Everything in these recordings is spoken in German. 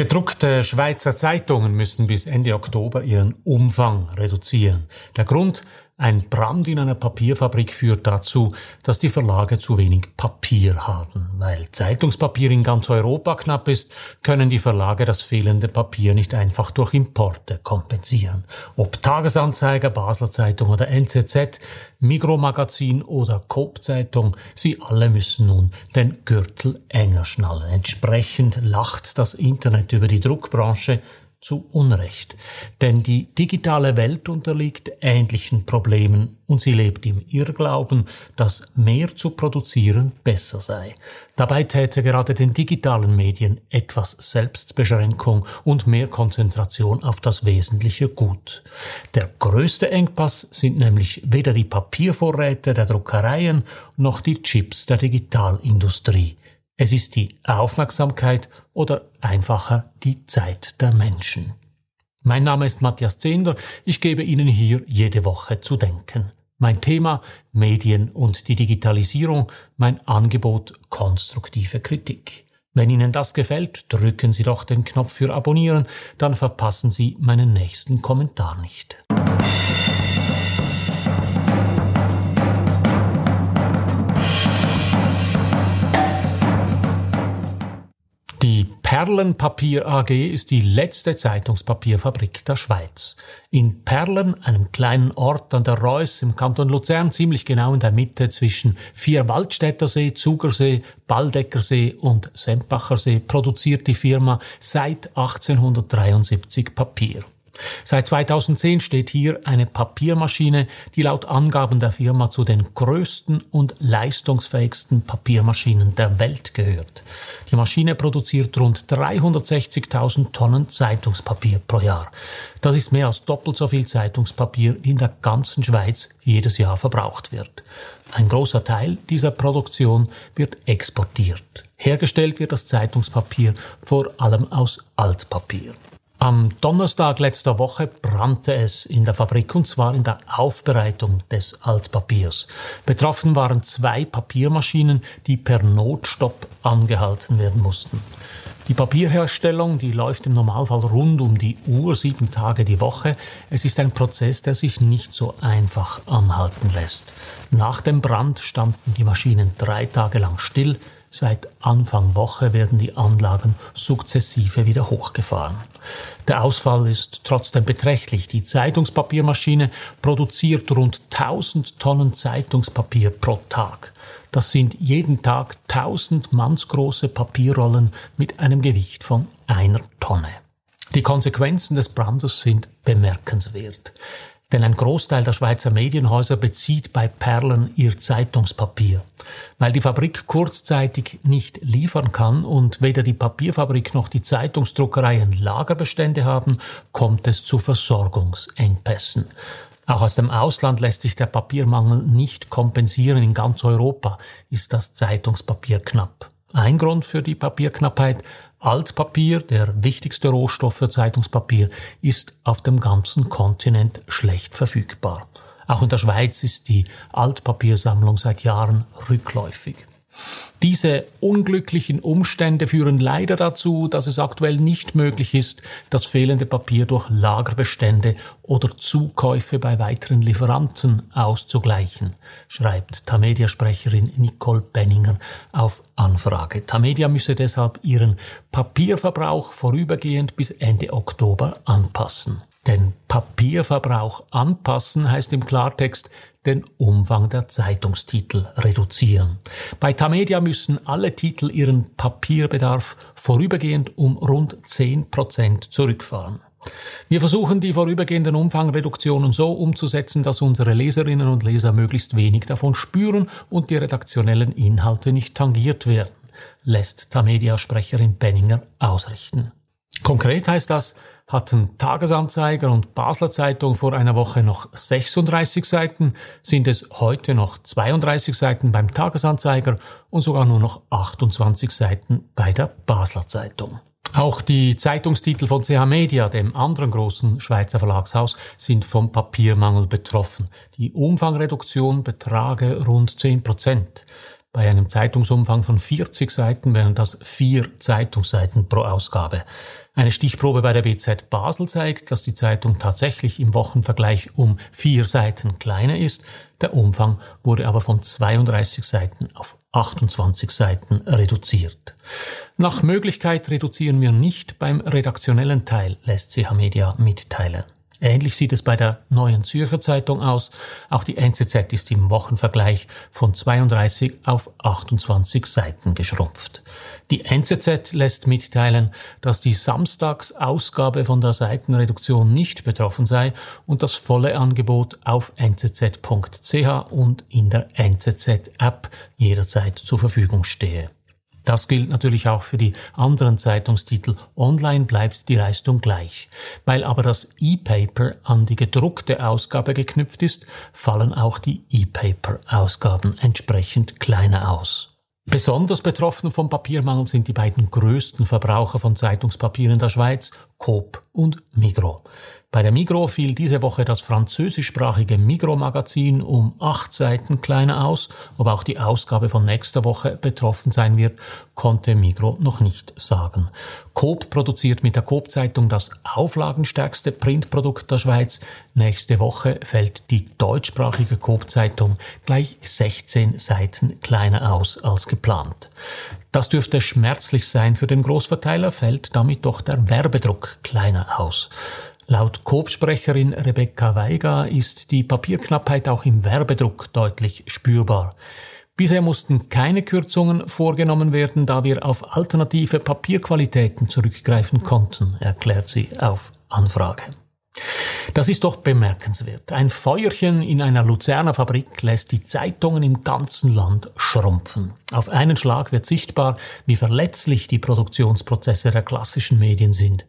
Gedruckte Schweizer Zeitungen müssen bis Ende Oktober ihren Umfang reduzieren. Der Grund: ein Brand in einer Papierfabrik führt dazu, dass die Verlage zu wenig Papier haben. Weil Zeitungspapier in ganz Europa knapp ist, können die Verlage das fehlende Papier nicht einfach durch Importe kompensieren. Ob Tagesanzeiger, Basler Zeitung oder NZZ, Mikromagazin oder Coop-Zeitung, sie alle müssen nun den Gürtel enger schnallen. Entsprechend lacht das Internet über die Druckbranche, zu Unrecht. Denn die digitale Welt unterliegt ähnlichen Problemen und sie lebt im Irrglauben, dass mehr zu produzieren besser sei. Dabei täte gerade den digitalen Medien etwas Selbstbeschränkung und mehr Konzentration auf das wesentliche Gut. Der größte Engpass sind nämlich weder die Papiervorräte der Druckereien noch die Chips der Digitalindustrie. Es ist die Aufmerksamkeit oder einfacher die Zeit der Menschen. Mein Name ist Matthias Zehnder. Ich gebe Ihnen hier jede Woche zu denken. Mein Thema: Medien und die Digitalisierung. Mein Angebot: konstruktive Kritik. Wenn Ihnen das gefällt, drücken Sie doch den Knopf für Abonnieren, dann verpassen Sie meinen nächsten Kommentar nicht. Perlenpapier AG ist die letzte Zeitungspapierfabrik der Schweiz. In Perlen, einem kleinen Ort an der Reuss im Kanton Luzern, ziemlich genau in der Mitte zwischen Vierwaldstättersee, Zugersee, Baldeckersee und Sempachersee, produziert die Firma seit 1873 Papier. Seit 2010 steht hier eine Papiermaschine, die laut Angaben der Firma zu den größten und leistungsfähigsten Papiermaschinen der Welt gehört. Die Maschine produziert rund 360.000 Tonnen Zeitungspapier pro Jahr. Das ist mehr als doppelt so viel Zeitungspapier in der ganzen Schweiz jedes Jahr verbraucht wird. Ein großer Teil dieser Produktion wird exportiert. Hergestellt wird das Zeitungspapier vor allem aus Altpapier. Am Donnerstag letzter Woche brannte es in der Fabrik, und zwar in der Aufbereitung des Altpapiers. Betroffen waren 2 Papiermaschinen, die per Notstopp angehalten werden mussten. Die Papierherstellung, die läuft im Normalfall rund um die Uhr, 7 Tage die Woche. Es ist ein Prozess, der sich nicht so einfach anhalten lässt. Nach dem Brand standen die Maschinen 3 Tage lang still. Seit Anfang Woche werden die Anlagen sukzessive wieder hochgefahren. Der Ausfall ist trotzdem beträchtlich. Die Zeitungspapiermaschine produziert rund 1000 Tonnen Zeitungspapier pro Tag. Das sind jeden Tag 1000 mannsgroße Papierrollen mit einem Gewicht von 1 Tonne. Die Konsequenzen des Brandes sind bemerkenswert. Denn ein Großteil der Schweizer Medienhäuser bezieht bei Perlen ihr Zeitungspapier. Weil die Fabrik kurzzeitig nicht liefern kann und weder die Papierfabrik noch die Zeitungsdruckereien Lagerbestände haben, kommt es zu Versorgungsengpässen. Auch aus dem Ausland lässt sich der Papiermangel nicht kompensieren. In ganz Europa ist das Zeitungspapier knapp. Ein Grund für die Papierknappheit: Altpapier, der wichtigste Rohstoff für Zeitungspapier, ist auf dem ganzen Kontinent schlecht verfügbar. Auch in der Schweiz ist die Altpapiersammlung seit Jahren rückläufig. Diese unglücklichen Umstände führen leider dazu, dass es aktuell nicht möglich ist, das fehlende Papier durch Lagerbestände oder Zukäufe bei weiteren Lieferanten auszugleichen, schreibt Tamedia-Sprecherin Nicole Benninger auf Anfrage. Tamedia müsse deshalb ihren Papierverbrauch vorübergehend bis Ende Oktober anpassen. Denn Papierverbrauch anpassen heißt im Klartext, den Umfang der Zeitungstitel reduzieren. Bei Tamedia müssen alle Titel ihren Papierbedarf vorübergehend um rund 10% zurückfahren. Wir versuchen, die vorübergehenden Umfangreduktionen so umzusetzen, dass unsere Leserinnen und Leser möglichst wenig davon spüren und die redaktionellen Inhalte nicht tangiert werden, lässt Tamedia-Sprecherin Benninger ausrichten. Konkret heißt das, hatten Tagesanzeiger und Basler Zeitung vor einer Woche noch 36 Seiten, sind es heute noch 32 Seiten beim Tagesanzeiger und sogar nur noch 28 Seiten bei der Basler Zeitung. Auch die Zeitungstitel von CH Media, dem anderen großen Schweizer Verlagshaus, sind vom Papiermangel betroffen. Die Umfangreduktion betrage rund 10%. bei einem Zeitungsumfang von 40 Seiten wären das 4 Zeitungsseiten pro Ausgabe. Eine Stichprobe bei der BZ Basel zeigt, dass die Zeitung tatsächlich im Wochenvergleich um 4 Seiten kleiner ist. Der Umfang wurde aber von 32 Seiten auf 28 Seiten reduziert. Nach Möglichkeit reduzieren wir nicht beim redaktionellen Teil, lässt CH Media mitteilen. Ähnlich sieht es bei der Neuen Zürcher Zeitung aus. Auch die NZZ ist im Wochenvergleich von 32 auf 28 Seiten geschrumpft. Die NZZ lässt mitteilen, dass die Samstagsausgabe von der Seitenreduktion nicht betroffen sei und das volle Angebot auf nzz.ch und in der NZZ-App jederzeit zur Verfügung stehe. Das gilt natürlich auch für die anderen Zeitungstitel. Online bleibt die Leistung gleich. Weil aber das E-Paper an die gedruckte Ausgabe geknüpft ist, fallen auch die E-Paper-Ausgaben entsprechend kleiner aus. Besonders betroffen vom Papiermangel sind die beiden größten Verbraucher von Zeitungspapier in der Schweiz, Coop und Migros. Bei der Migros fiel diese Woche das französischsprachige Migros-Magazin um 8 Seiten kleiner aus. Ob auch die Ausgabe von nächster Woche betroffen sein wird, konnte Migros noch nicht sagen. Coop produziert mit der Coop-Zeitung das auflagenstärkste Printprodukt der Schweiz. Nächste Woche fällt die deutschsprachige Coop-Zeitung gleich 16 Seiten kleiner aus als geplant. Das dürfte schmerzlich sein für den Großverteiler, fällt damit doch der Werbedruck kleiner aus. Laut Coop-Sprecherin Rebecca Weiger ist die Papierknappheit auch im Werbedruck deutlich spürbar. Bisher mussten keine Kürzungen vorgenommen werden, da wir auf alternative Papierqualitäten zurückgreifen konnten, erklärt sie auf Anfrage. Das ist doch bemerkenswert. Ein Feuerchen in einer Luzerner Fabrik lässt die Zeitungen im ganzen Land schrumpfen. Auf einen Schlag wird sichtbar, wie verletzlich die Produktionsprozesse der klassischen Medien sind.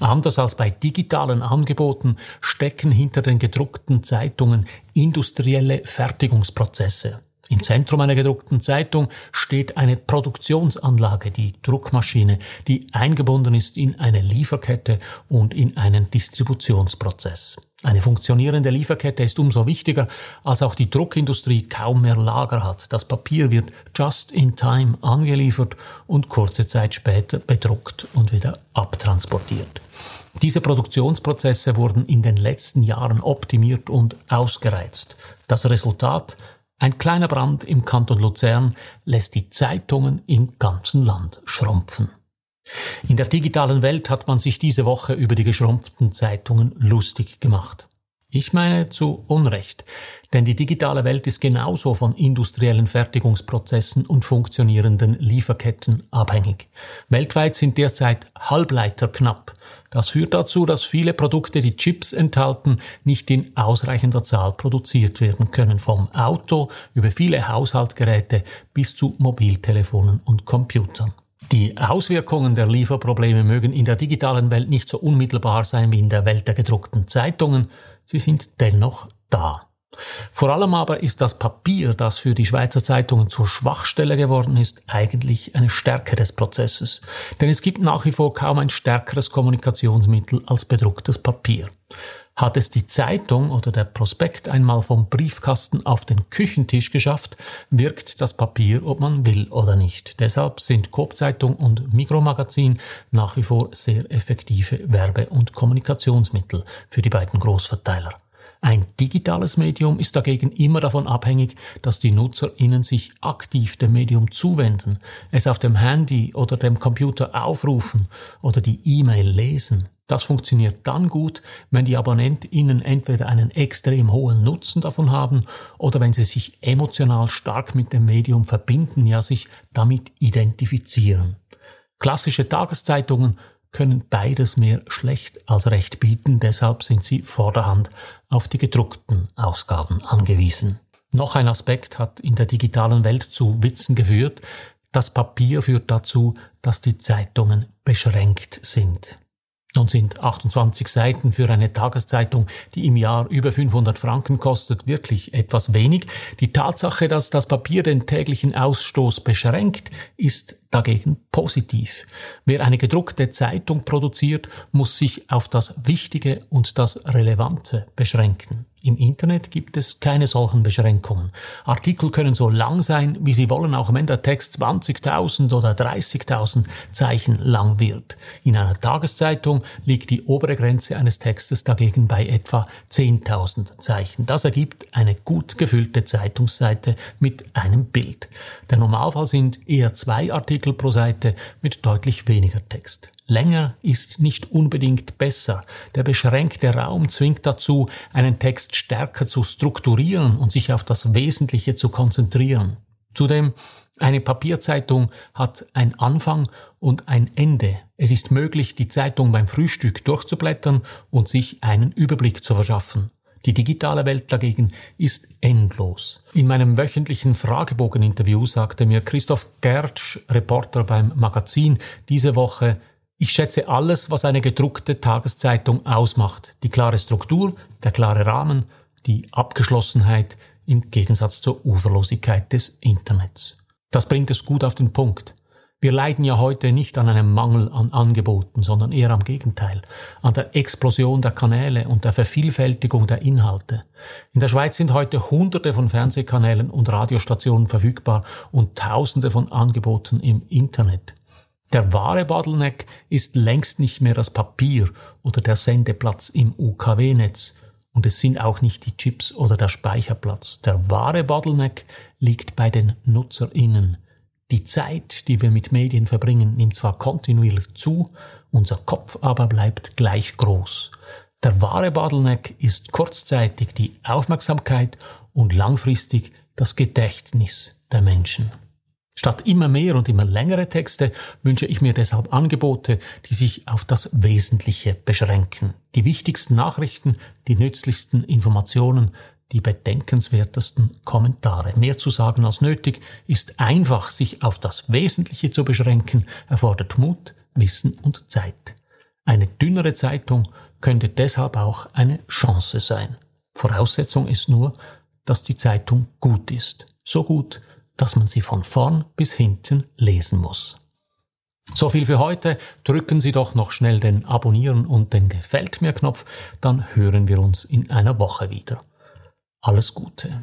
Anders als bei digitalen Angeboten stecken hinter den gedruckten Zeitungen industrielle Fertigungsprozesse. Im Zentrum einer gedruckten Zeitung steht eine Produktionsanlage, die Druckmaschine, die eingebunden ist in eine Lieferkette und in einen Distributionsprozess. Eine funktionierende Lieferkette ist umso wichtiger, als auch die Druckindustrie kaum mehr Lager hat. Das Papier wird just in time angeliefert und kurze Zeit später bedruckt und wieder abtransportiert. Diese Produktionsprozesse wurden in den letzten Jahren optimiert und ausgereizt. Das Resultat? Ein kleiner Brand im Kanton Luzern lässt die Zeitungen im ganzen Land schrumpfen. In der digitalen Welt hat man sich diese Woche über die geschrumpften Zeitungen lustig gemacht. Ich meine zu Unrecht, denn die digitale Welt ist genauso von industriellen Fertigungsprozessen und funktionierenden Lieferketten abhängig. Weltweit sind derzeit Halbleiter knapp. Das führt dazu, dass viele Produkte, die Chips enthalten, nicht in ausreichender Zahl produziert werden können, vom Auto über viele Haushaltsgeräte bis zu Mobiltelefonen und Computern. Die Auswirkungen der Lieferprobleme mögen in der digitalen Welt nicht so unmittelbar sein wie in der Welt der gedruckten Zeitungen, sie sind dennoch da. Vor allem aber ist das Papier, das für die Schweizer Zeitungen zur Schwachstelle geworden ist, eigentlich eine Stärke des Prozesses. Denn es gibt nach wie vor kaum ein stärkeres Kommunikationsmittel als bedrucktes Papier. Hat es die Zeitung oder der Prospekt einmal vom Briefkasten auf den Küchentisch geschafft, wirkt das Papier, ob man will oder nicht. Deshalb sind Coop-Zeitung und Migros-Magazin nach wie vor sehr effektive Werbe- und Kommunikationsmittel für die beiden Großverteiler. Ein digitales Medium ist dagegen immer davon abhängig, dass die NutzerInnen sich aktiv dem Medium zuwenden, es auf dem Handy oder dem Computer aufrufen oder die E-Mail lesen. Das funktioniert dann gut, wenn die AbonnentInnen entweder einen extrem hohen Nutzen davon haben oder wenn sie sich emotional stark mit dem Medium verbinden, ja sich damit identifizieren. Klassische Tageszeitungen können beides mehr schlecht als recht bieten, deshalb sind sie vorderhand auf die gedruckten Ausgaben angewiesen. Noch ein Aspekt hat in der digitalen Welt zu Witzen geführt. Das Papier führt dazu, dass die Zeitungen beschränkt sind. Nun sind 28 Seiten für eine Tageszeitung, die im Jahr über 500 Franken kostet, wirklich etwas wenig. Die Tatsache, dass das Papier den täglichen Ausstoß beschränkt, ist dagegen positiv. Wer eine gedruckte Zeitung produziert, muss sich auf das Wichtige und das Relevante beschränken. Im Internet gibt es keine solchen Beschränkungen. Artikel können so lang sein, wie sie wollen, auch wenn der Text 20.000 oder 30.000 Zeichen lang wird. In einer Tageszeitung liegt die obere Grenze eines Textes dagegen bei etwa 10.000 Zeichen. Das ergibt eine gut gefüllte Zeitungsseite mit einem Bild. Der Normalfall sind eher 2 Artikel pro Seite mit deutlich weniger Text. Länger ist nicht unbedingt besser. Der beschränkte Raum zwingt dazu, einen Text stärker zu strukturieren und sich auf das Wesentliche zu konzentrieren. Zudem, eine Papierzeitung hat einen Anfang und ein Ende. Es ist möglich, die Zeitung beim Frühstück durchzublättern und sich einen Überblick zu verschaffen. Die digitale Welt dagegen ist endlos. In meinem wöchentlichen Fragebogen-Interview sagte mir Christoph Gertsch, Reporter beim Magazin, diese Woche: Ich schätze alles, was eine gedruckte Tageszeitung ausmacht. Die klare Struktur, der klare Rahmen, die Abgeschlossenheit im Gegensatz zur Uferlosigkeit des Internets. Das bringt es gut auf den Punkt. Wir leiden ja heute nicht an einem Mangel an Angeboten, sondern eher am Gegenteil, an der Explosion der Kanäle und der Vervielfältigung der Inhalte. In der Schweiz sind heute Hunderte von Fernsehkanälen und Radiostationen verfügbar und Tausende von Angeboten im Internet. Der wahre Bottleneck ist längst nicht mehr das Papier oder der Sendeplatz im UKW-Netz. Und es sind auch nicht die Chips oder der Speicherplatz. Der wahre Bottleneck liegt bei den NutzerInnen. Die Zeit, die wir mit Medien verbringen, nimmt zwar kontinuierlich zu, unser Kopf aber bleibt gleich groß. Der wahre Bottleneck ist kurzzeitig die Aufmerksamkeit und langfristig das Gedächtnis der Menschen. Statt immer mehr und immer längere Texte wünsche ich mir deshalb Angebote, die sich auf das Wesentliche beschränken. Die wichtigsten Nachrichten, die nützlichsten Informationen, die bedenkenswertesten Kommentare. Mehr zu sagen als nötig ist einfach. Sich auf das Wesentliche zu beschränken, erfordert Mut, Wissen und Zeit. Eine dünnere Zeitung könnte deshalb auch eine Chance sein. Voraussetzung ist nur, dass die Zeitung gut ist. So gut, dass man sie von vorn bis hinten lesen muss. So viel für heute. Drücken Sie doch noch schnell den Abonnieren und den Gefällt mir Knopf, dann hören wir uns in einer Woche wieder. Alles Gute.